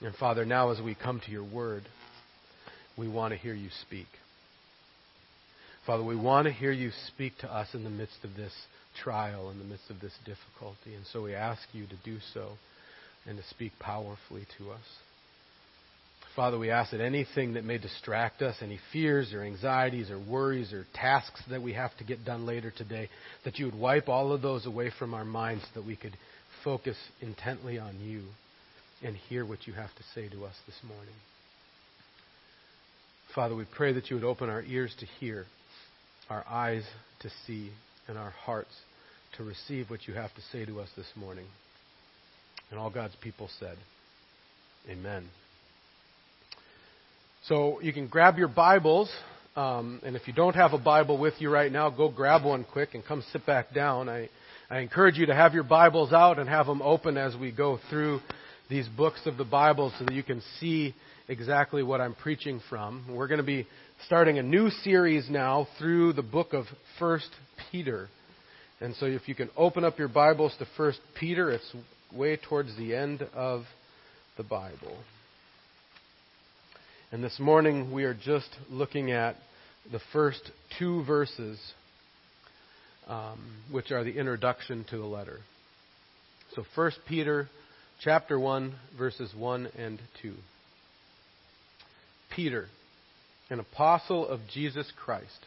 And Father, now as we come to your word, we want to hear you speak. Father, we want to hear you speak to us in the midst of this trial, in the midst of this difficulty. And so we ask you to do so and to speak powerfully to us. Father, we ask that anything that may distract us, any fears or anxieties or worries or tasks that we have to get done later today, that you would wipe all of those away from our minds so that we could focus intently on you and hear what you have to say to us this morning. Father, we pray that you would open our ears to hear, our eyes to see, and our hearts to receive what you have to say to us this morning. And all God's people said, Amen. So you can grab your Bibles, and if you don't have a Bible with you right now, go grab one quick and come sit back down. I encourage you to have your Bibles out and have them open as we go through these books of the Bible so that you can see exactly what I'm preaching from. We're going to be starting a new series now through the book of 1 Peter. And so if you can open up your Bibles to 1 Peter, it's way towards the end of the Bible. And this morning we are just looking at the first two verses, which are the introduction to the letter. So 1 Peter chapter 1, verses 1 and 2. Peter, an apostle of Jesus Christ,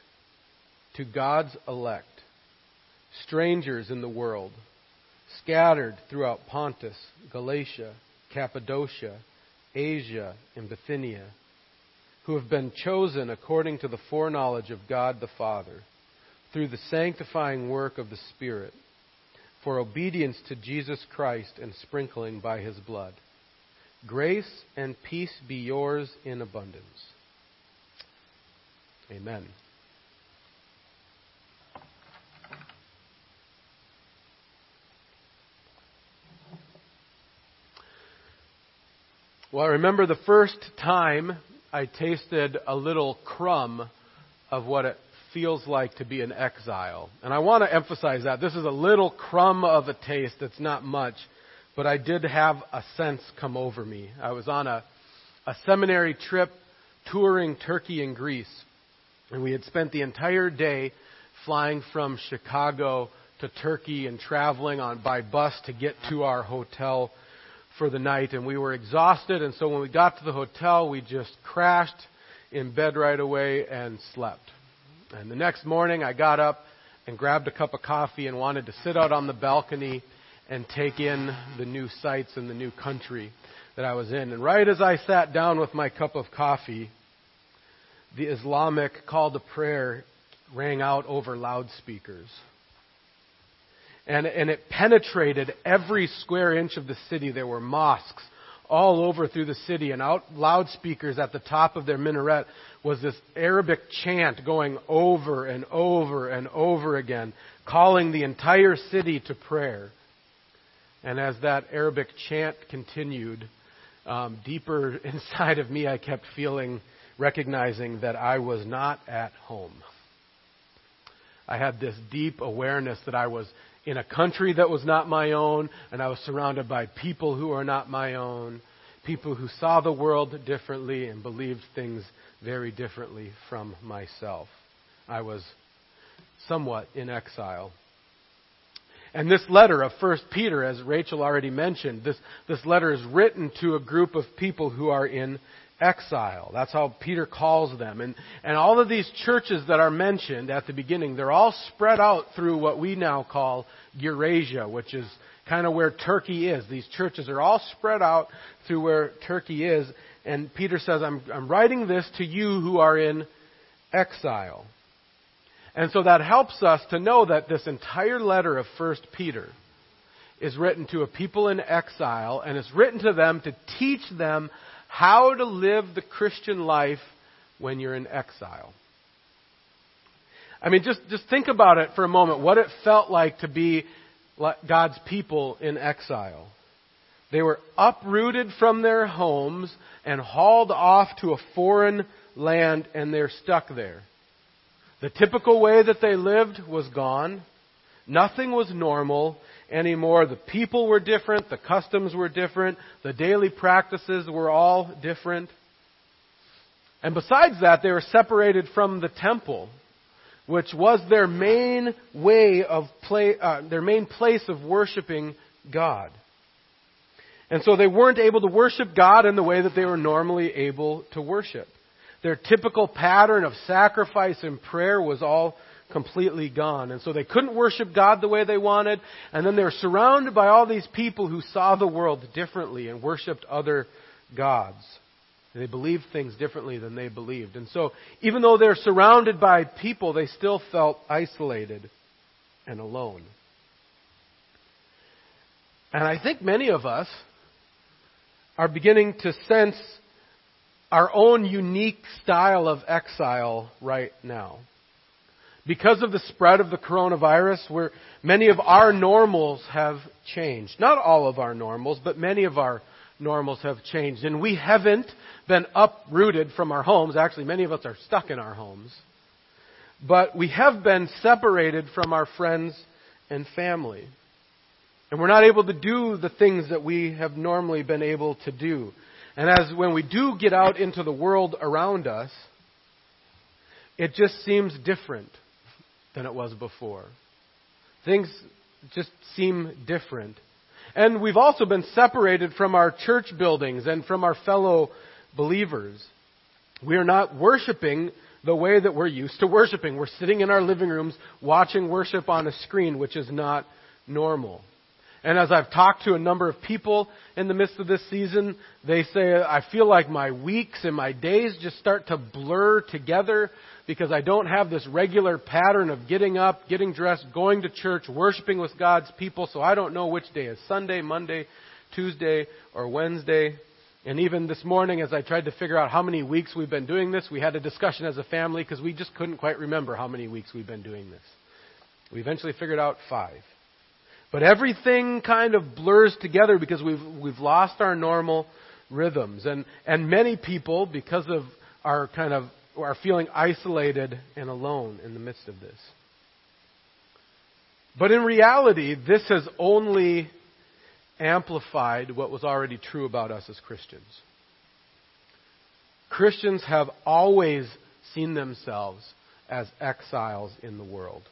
to God's elect, strangers in the world, scattered throughout Pontus, Galatia, Cappadocia, Asia, and Bithynia, who have been chosen according to the foreknowledge of God the Father, through the sanctifying work of the Spirit, for obedience to Jesus Christ and sprinkling by His blood. Grace and peace be yours in abundance. Amen. Well, I remember the first time I tasted a little crumb of what it feels like to be an exile. And I want to emphasize that. This is a little crumb of a taste. It's not much. But I did have a sense come over me. I was on a seminary trip touring Turkey and Greece. And we had spent the entire day flying from Chicago to Turkey and traveling by bus to get to our hotel for the night. And we were exhausted. And so when we got to the hotel, we just crashed in bed right away and slept. And the next morning, I got up and grabbed a cup of coffee and wanted to sit out on the balcony and take in the new sights and the new country that I was in. And right as I sat down with my cup of coffee, the Islamic call to prayer rang out over loudspeakers. And it penetrated every square inch of the city. There were mosques all over through the city, and out loudspeakers at the top of their minaret was this Arabic chant going over and over and over again, calling the entire city to prayer. And as that Arabic chant continued, deeper inside of me, I kept recognizing that I was not at home. I had this deep awareness that I was in a country that was not my own, and I was surrounded by people who are not my own, people who saw the world differently and believed things very differently from myself. I was somewhat in exile. And this letter of 1 Peter, as Rachel already mentioned, this letter is written to a group of people who are in exile. That's how Peter calls them. And all of these churches that are mentioned at the beginning, they're all spread out through what we now call Eurasia, which is kind of where Turkey is. These churches are all spread out through where Turkey is. And Peter says, I'm writing this to you who are in exile. And so that helps us to know that this entire letter of 1 Peter is written to a people in exile, and it's written to them to teach them how to live the Christian life when you're in exile. I mean, just think about it for a moment, what it felt like to be God's people in exile. They were uprooted from their homes and hauled off to a foreign land, and they're stuck there. The typical way that they lived was gone. Nothing was normal, anymore. The people were different. The customs were different. The daily practices were all different. And besides that, they were separated from the temple, which was their main way of their main place of worshiping God. And so they weren't able to worship God in the way that they were normally able to worship. Their typical pattern of sacrifice and prayer was all completely gone. And so they couldn't worship God the way they wanted. And then they were surrounded by all these people who saw the world differently and worshiped other gods. They believed things differently than they believed. And so even though they're surrounded by people, they still felt isolated and alone. And I think many of us are beginning to sense our own unique style of exile right now. Because of the spread of the coronavirus, many of our normals have changed. Not all of our normals, but many of our normals have changed. And we haven't been uprooted from our homes. Actually, many of us are stuck in our homes. But we have been separated from our friends and family. And we're not able to do the things that we have normally been able to do. And as when we do get out into the world around us, it just seems different than it was before. Things just seem different. And we've also been separated from our church buildings and from our fellow believers. We are not worshiping the way that we're used to worshiping. We're sitting in our living rooms watching worship on a screen, which is not normal. And as I've talked to a number of people in the midst of this season, they say, I feel like my weeks and my days just start to blur together because I don't have this regular pattern of getting up, getting dressed, going to church, worshiping with God's people. So I don't know which day is Sunday, Monday, Tuesday, or Wednesday. And even this morning, as I tried to figure out how many weeks we've been doing this, we had a discussion as a family because we just couldn't quite remember how many weeks we've been doing this. We eventually figured out 5. But everything kind of blurs together because we've lost our normal rhythms. And many people, because of our are feeling isolated and alone in the midst of this. But in reality, this has only amplified what was already true about us as Christians. Christians have always seen themselves as exiles in the world.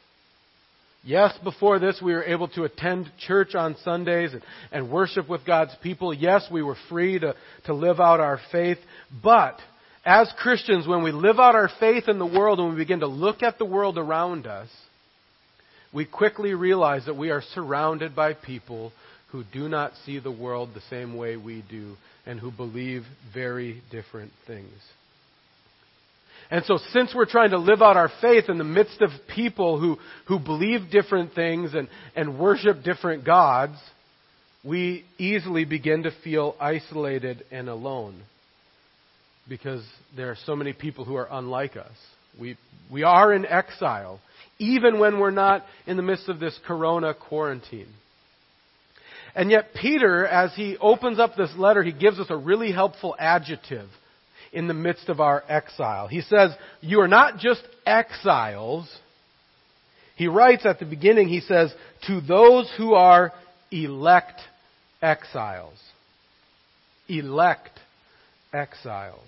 Yes, before this we were able to attend church on Sundays and worship with God's people. Yes, we were free to live out our faith. But as Christians, when we live out our faith in the world and we begin to look at the world around us, we quickly realize that we are surrounded by people who do not see the world the same way we do and who believe very different things. And so since we're trying to live out our faith in the midst of people who believe different things and worship different gods, we easily begin to feel isolated and alone because there are so many people who are unlike us. We are in exile, even when we're not in the midst of this corona quarantine. And yet Peter, as he opens up this letter, he gives us a really helpful adjective in the midst of our exile. He says, you are not just exiles. He writes at the beginning, he says, to those who are elect exiles. Elect exiles.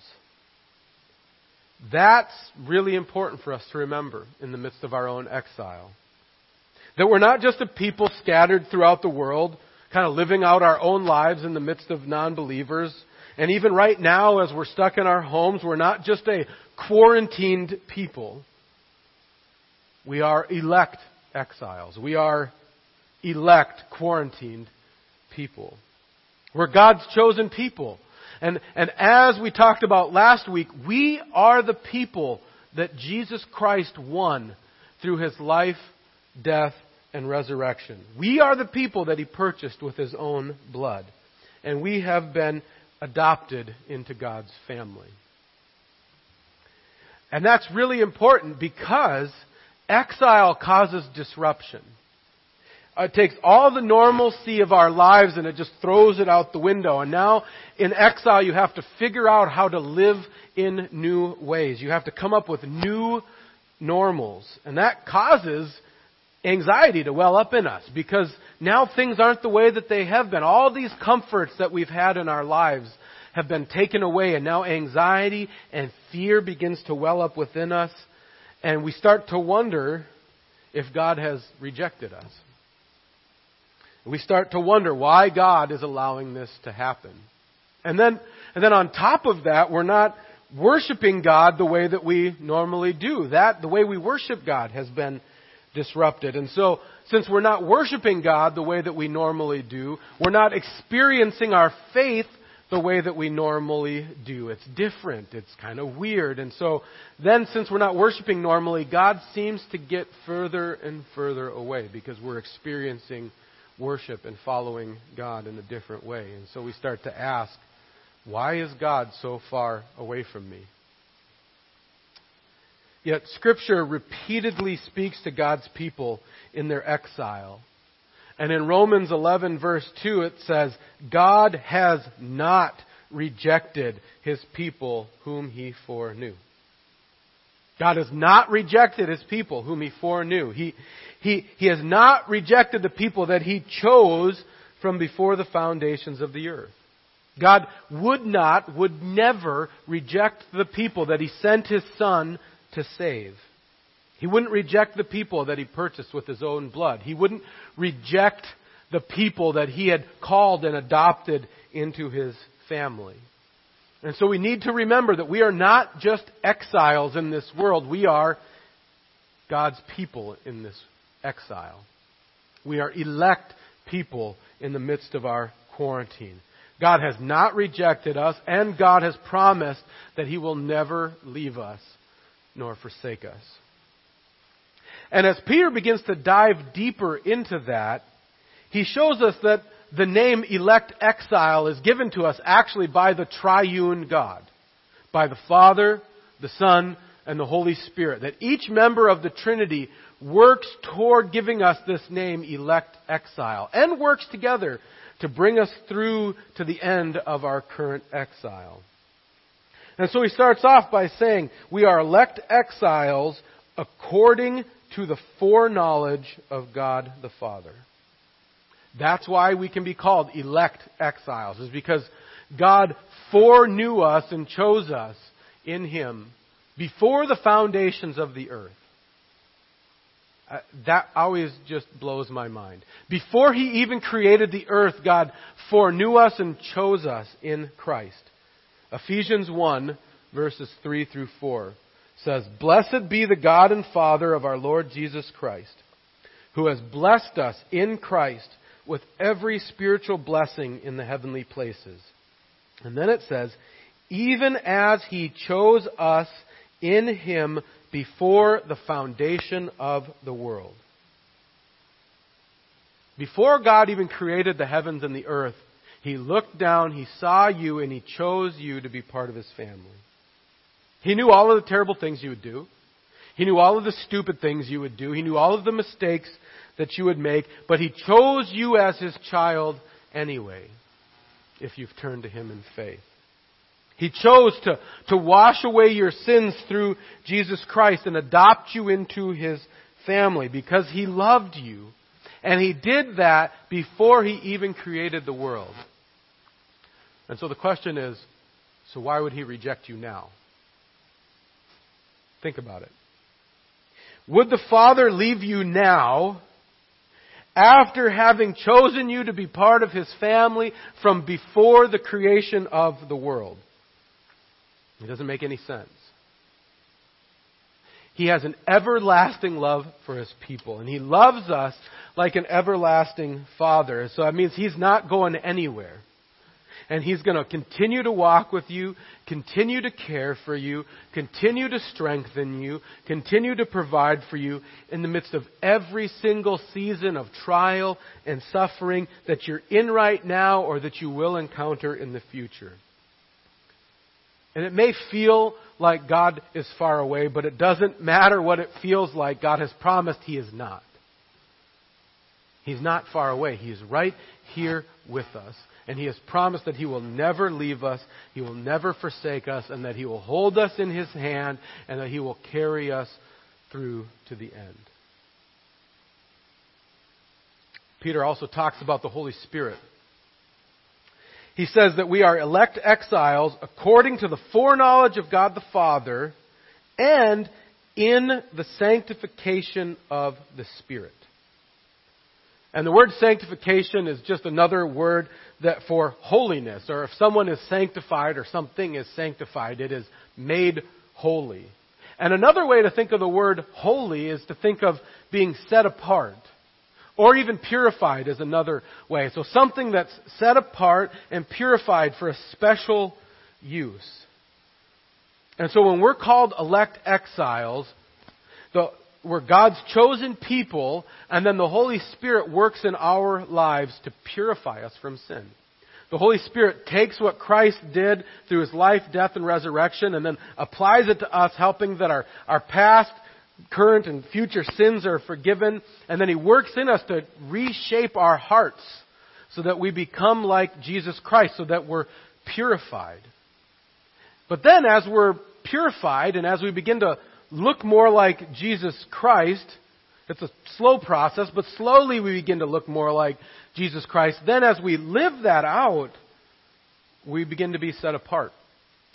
That's really important for us to remember in the midst of our own exile. That we're not just a people scattered throughout the world, kind of living out our own lives in the midst of non-believers. And even right now, as we're stuck in our homes, we're not just a quarantined people. We are elect exiles. We are elect quarantined people. We're God's chosen people. And as we talked about last week, we are the people that Jesus Christ won through his life, death, and resurrection. We are the people that he purchased with his own blood. And we have been adopted into God's family. And that's really important because exile causes disruption. It takes all the normalcy of our lives and it just throws it out the window. And now in exile you have to figure out how to live in new ways. You have to come up with new normals. And that causes anxiety to well up in us because now things aren't the way that they have been. All these comforts that we've had in our lives have been taken away, and now anxiety and fear begins to well up within us, and we start to wonder if God has rejected us. We start to wonder why God is allowing this to happen. And then on top of that, we're not worshiping God the way that we normally do. The way we worship God has been disrupted. And so, since we're not worshiping God the way that we normally do, we're not experiencing our faith the way that we normally do. It's different. It's kind of weird. And so then, since we're not worshiping normally, God seems to get further and further away because we're experiencing worship and following God in a different way. And so we start to ask, why is God so far away from me? Yet Scripture repeatedly speaks to God's people in their exile. And in Romans 11 verse 2 it says, God has not rejected His people whom He foreknew. God has not rejected His people whom He foreknew. He has not rejected the people that He chose from before the foundations of the earth. God would never reject the people that He sent His Son to save. He wouldn't reject the people that He purchased with His own blood. He wouldn't reject the people that He had called and adopted into His family. And so we need to remember that we are not just exiles in this world. We are God's people in this exile. We are elect people in the midst of our quarantine. God has not rejected us, and God has promised that He will never leave us nor forsake us. And as Peter begins to dive deeper into that, he shows us that the name elect exile is given to us actually by the triune God, by the Father, the Son, and the Holy Spirit, that each member of the Trinity works toward giving us this name elect exile and works together to bring us through to the end of our current exile. And so he starts off by saying, we are elect exiles according to the foreknowledge of God the Father. That's why we can be called elect exiles, is because God foreknew us and chose us in Him before the foundations of the earth. That always just blows my mind. Before He even created the earth, God foreknew us and chose us in Christ. Ephesians 1, verses 3 through 4 says, Blessed be the God and Father of our Lord Jesus Christ, who has blessed us in Christ with every spiritual blessing in the heavenly places. And then it says, even as He chose us in Him before the foundation of the world. Before God even created the heavens and the earth, He looked down, He saw you, and He chose you to be part of His family. He knew all of the terrible things you would do. He knew all of the stupid things you would do. He knew all of the mistakes that you would make, but He chose you as His child anyway, if you've turned to Him in faith. He chose to wash away your sins through Jesus Christ and adopt you into His family because He loved you. And He did that before He even created the world. And so the question is, so why would He reject you now? Think about it. Would the Father leave you now after having chosen you to be part of His family from before the creation of the world? It doesn't make any sense. He has an everlasting love for His people, and He loves us like an everlasting Father. So that means He's not going anywhere. And He's going to continue to walk with you, continue to care for you, continue to strengthen you, continue to provide for you in the midst of every single season of trial and suffering that you're in right now or that you will encounter in the future. And it may feel like God is far away, but it doesn't matter what it feels like. God has promised He is not. He's not far away. He is right here with us. And He has promised that He will never leave us, He will never forsake us, and that He will hold us in His hand, and that He will carry us through to the end. Peter also talks about the Holy Spirit. He says that we are elect exiles according to the foreknowledge of God the Father and in the sanctification of the Spirit. And the word sanctification is just another word that for holiness, or if someone is sanctified or something is sanctified, it is made holy. And another way to think of the word holy is to think of being set apart, or even purified is another way. So something that's set apart and purified for a special use. And so when we're called elect exiles, we're God's chosen people, and then the Holy Spirit works in our lives to purify us from sin. The Holy Spirit takes what Christ did through His life, death, and resurrection, and then applies it to us, helping that our past, current, and future sins are forgiven. And then He works in us to reshape our hearts so that we become like Jesus Christ, so that we're purified. But then as we're purified and as we begin to look more like Jesus Christ, it's a slow process, but slowly we begin to look more like Jesus Christ. Then as we live that out, we begin to be set apart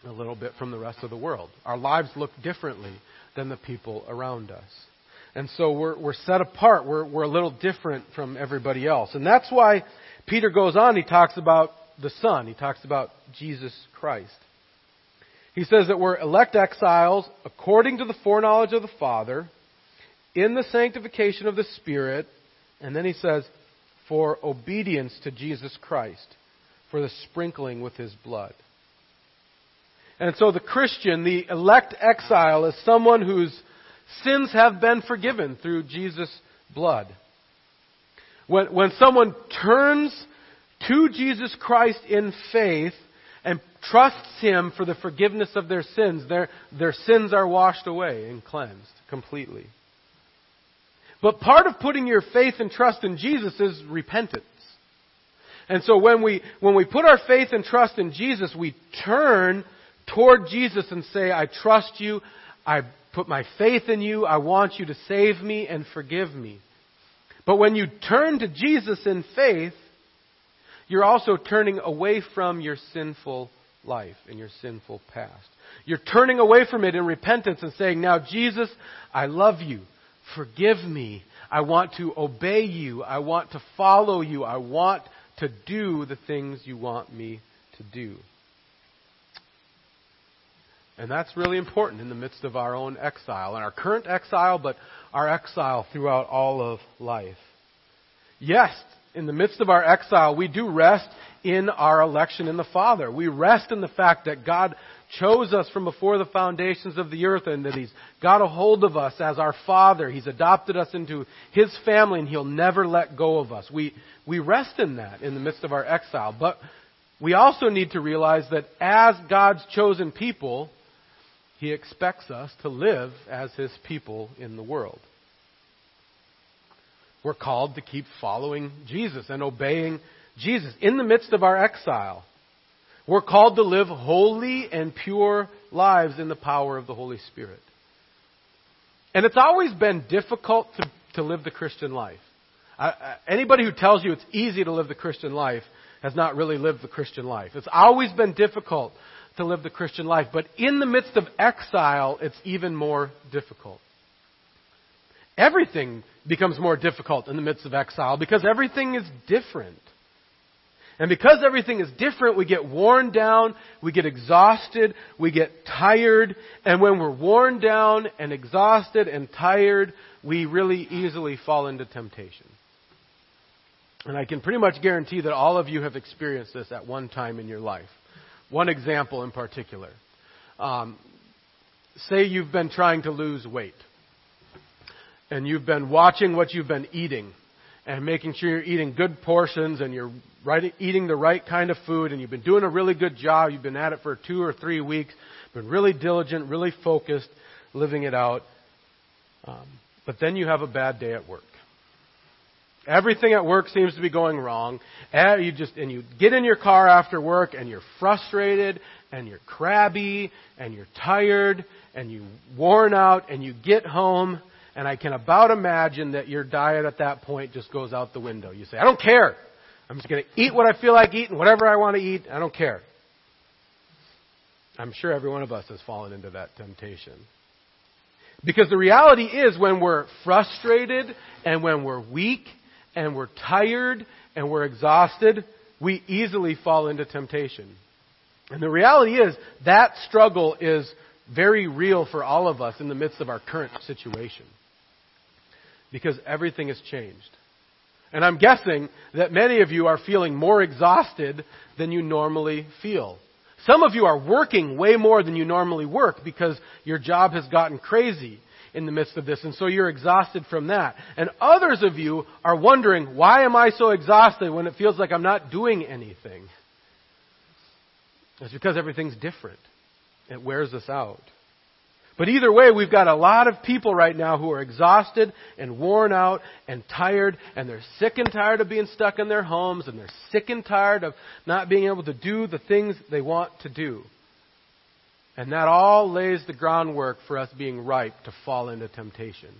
a little bit from the rest of the world. Our lives look differently than the people around us. And so we're set apart. We're a little different from everybody else. And that's why Peter goes on. He talks about the Son. He talks about Jesus Christ. He says that we're elect exiles according to the foreknowledge of the Father, in the sanctification of the Spirit, and then he says, for obedience to Jesus Christ, for the sprinkling with His blood. And so the Christian, the elect exile, is someone whose sins have been forgiven through Jesus' blood. When someone turns to Jesus Christ in faith and trusts Him for the forgiveness of their sins, their sins are washed away and cleansed completely. But part of putting your faith and trust in Jesus is repentance. And so when we put our faith and trust in Jesus, we turn toward Jesus and say, I trust You, I put my faith in You, I want You to save me and forgive me. But when you turn to Jesus in faith, you're also turning away from your sinful life and your sinful past. You're turning away from it in repentance and saying, now Jesus, I love You. Forgive me. I want to obey You. I want to follow You. I want to do the things You want me to do. And that's really important in the midst of our own exile, and our current exile, but our exile throughout all of life. Yes, in the midst of our exile, we do rest in our election in the Father. We rest in the fact that God chose us from before the foundations of the earth, and that He's got a hold of us as our Father. He's adopted us into His family, and He'll never let go of us. We rest in that in the midst of our exile. But we also need to realize that as God's chosen people, He expects us to live as His people in the world. We're called to keep following Jesus and obeying Jesus in the midst of our exile. We're called to live holy and pure lives in the power of the Holy Spirit. And it's always been difficult to live the Christian life. Anybody who tells you it's easy to live the Christian life has not really lived the Christian life. It's always been difficult to live the Christian life, but in the midst of exile, it's even more difficult. Everything becomes more difficult in the midst of exile because everything is different. And because everything is different, we get worn down, we get exhausted, we get tired. And when we're worn down and exhausted and tired, we really easily fall into temptation. And I can pretty much guarantee that all of you have experienced this at one time in your life. One example in particular. Say you've been trying to lose weight. And you've been watching what you've been eating and making sure you're eating good portions and you're eating the right kind of food, and you've been doing a really good job. You've been at it for 2 or 3 weeks, been really diligent, really focused, living it out. But then you have a bad day at work. Everything at work seems to be going wrong. And you get in your car after work and you're frustrated and you're crabby and you're tired and you're worn out, and you get home And I can about imagine that your diet at that point just goes out the window. You say, I don't care. I'm just going to eat what I feel like eating, whatever I want to eat. I don't care. I'm sure every one of us has fallen into that temptation. Because the reality is when we're frustrated and when we're weak and we're tired and we're exhausted, we easily fall into temptation. And the reality is that struggle is very real for all of us in the midst of our current situation. Because everything has changed. And I'm guessing that many of you are feeling more exhausted than you normally feel. Some of you are working way more than you normally work because your job has gotten crazy in the midst of this, and so you're exhausted from that. And others of you are wondering, why am I so exhausted when it feels like I'm not doing anything? It's because everything's different. It wears us out. But either way, we've got a lot of people right now who are exhausted and worn out and tired, and they're sick and tired of being stuck in their homes, and they're sick and tired of not being able to do the things they want to do. And that all lays the groundwork for us being ripe to fall into temptation.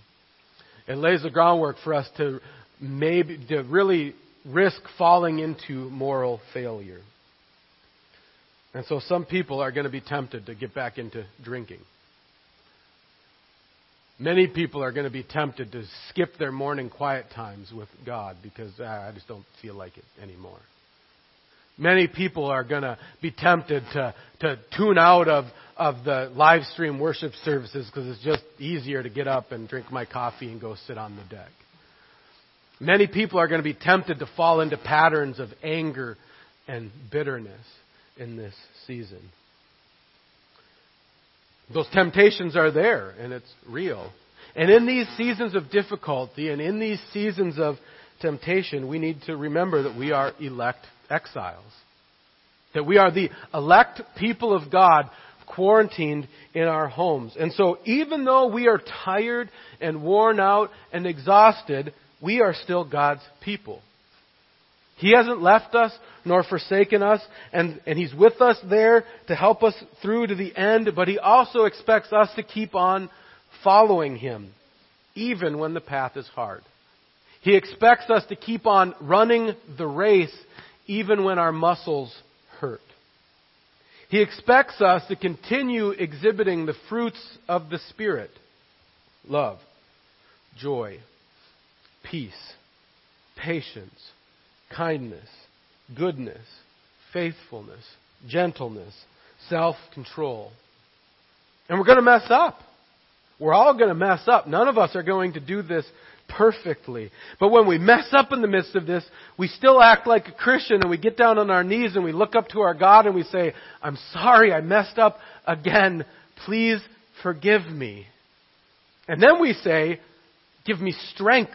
It lays the groundwork for us to maybe to really risk falling into moral failure. And so some people are going to be tempted to get back into drinking. Many people are going to be tempted to skip their morning quiet times with God because I just don't feel like it anymore. Many people are going to be tempted to tune out of the live stream worship services because it's just easier to get up and drink my coffee and go sit on the deck. Many people are going to be tempted to fall into patterns of anger and bitterness in this season. Those temptations are there, and it's real. And in these seasons of difficulty and in these seasons of temptation, we need to remember that we are elect exiles. That we are the elect people of God quarantined in our homes. And so even though we are tired and worn out and exhausted, we are still God's people. He hasn't left us nor forsaken us, and He's with us there to help us through to the end, but He also expects us to keep on following Him, even when the path is hard. He expects us to keep on running the race, even when our muscles hurt. He expects us to continue exhibiting the fruits of the Spirit: love, joy, peace, patience, kindness, goodness, faithfulness, gentleness, self-control. And we're going to mess up. We're all going to mess up. None of us are going to do this perfectly. But when we mess up in the midst of this, we still act like a Christian and we get down on our knees and we look up to our God and we say, I'm sorry, I messed up again. Please forgive me. And then we say, give me strength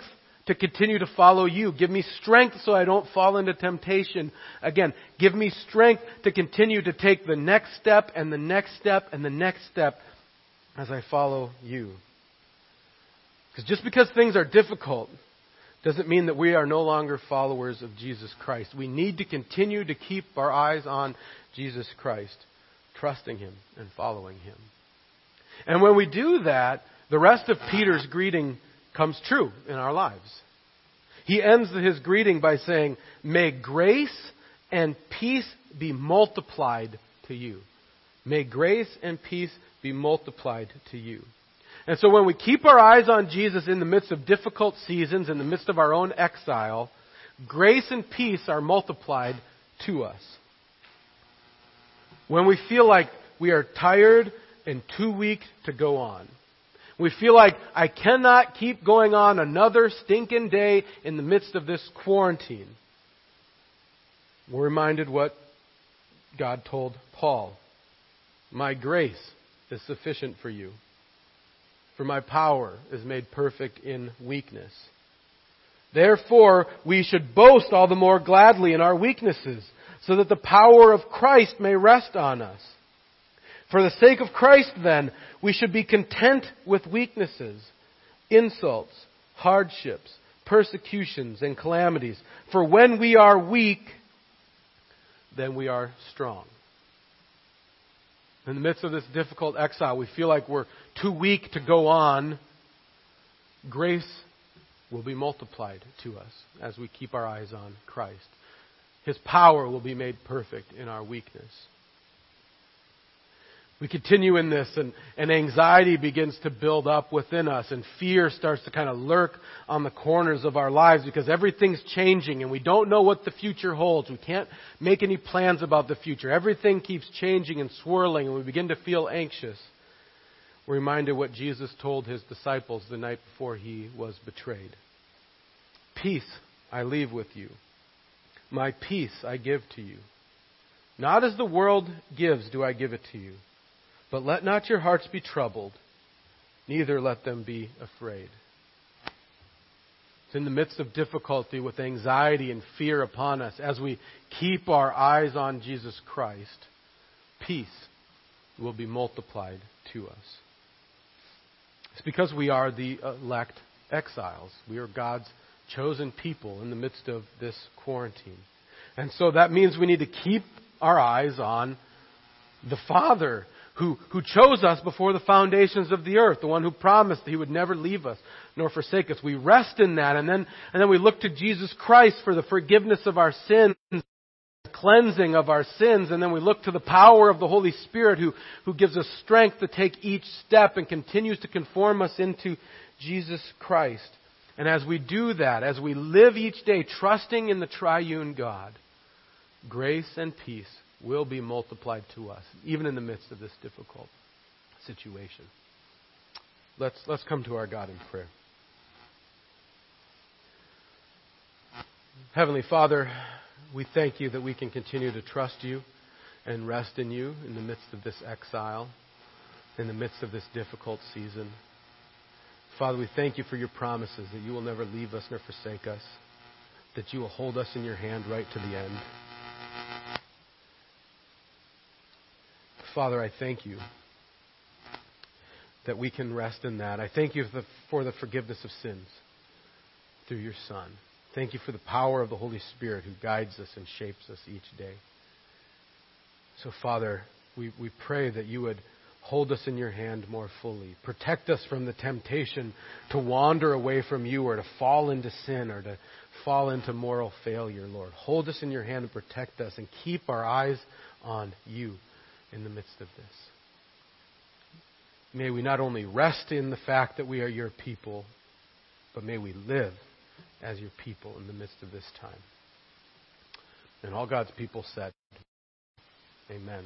to continue to follow you. Give me strength so I don't fall into temptation again. Give me strength to continue to take the next step and the next step and the next step as I follow you. Because just because things are difficult doesn't mean that we are no longer followers of Jesus Christ. We need to continue to keep our eyes on Jesus Christ, trusting Him and following Him. And when we do that, the rest of Peter's greeting comes true in our lives. He ends his greeting by saying, may grace and peace be multiplied to you. May grace and peace be multiplied to you. And so when we keep our eyes on Jesus in the midst of difficult seasons, in the midst of our own exile, grace and peace are multiplied to us. When we feel like we are tired and too weak to go on, we feel like I cannot keep going on another stinking day in the midst of this quarantine, we're reminded what God told Paul. My grace is sufficient for you, for my power is made perfect in weakness. Therefore, we should boast all the more gladly in our weaknesses, so that the power of Christ may rest on us. For the sake of Christ, then, we should be content with weaknesses, insults, hardships, persecutions, and calamities. For when we are weak, then we are strong. In the midst of this difficult exile, we feel like we're too weak to go on. Grace will be multiplied to us as we keep our eyes on Christ. His power will be made perfect in our weakness. We continue in this, and anxiety begins to build up within us, and fear starts to kind of lurk on the corners of our lives because everything's changing, and we don't know what the future holds. We can't make any plans about the future. Everything keeps changing and swirling, and we begin to feel anxious. We're reminded what Jesus told his disciples the night before he was betrayed. Peace I leave with you. My peace I give to you. Not as the world gives do I give it to you. But let not your hearts be troubled, neither let them be afraid. It's in the midst of difficulty with anxiety and fear upon us, as we keep our eyes on Jesus Christ, peace will be multiplied to us. It's because we are the elect exiles. We are God's chosen people in the midst of this quarantine. And so that means we need to keep our eyes on the Father, who chose us before the foundations of the earth, the one who promised that he would never leave us nor forsake us. We rest in that, and then we look to Jesus Christ for the forgiveness of our sins, the cleansing of our sins, and then we look to the power of the Holy Spirit who gives us strength to take each step and continues to conform us into Jesus Christ. And as we do that, as we live each day trusting in the triune God, grace and peace will be multiplied to us, even in the midst of this difficult situation. Let's come to our God in prayer. Heavenly Father, we thank you that we can continue to trust you and rest in you in the midst of this exile, in the midst of this difficult season. Father, we thank you for your promises that you will never leave us nor forsake us, that you will hold us in your hand right to the end. Father, I thank you that we can rest in that. I thank you for the forgiveness of sins through your Son. Thank you for the power of the Holy Spirit who guides us and shapes us each day. So, Father, we pray that you would hold us in your hand more fully. Protect us from the temptation to wander away from you or to fall into sin or to fall into moral failure, Lord. Hold us in your hand and protect us, and keep our eyes on you in the midst of this. May we not only rest in the fact that we are your people, but may we live as your people in the midst of this time. And all God's people said, Amen.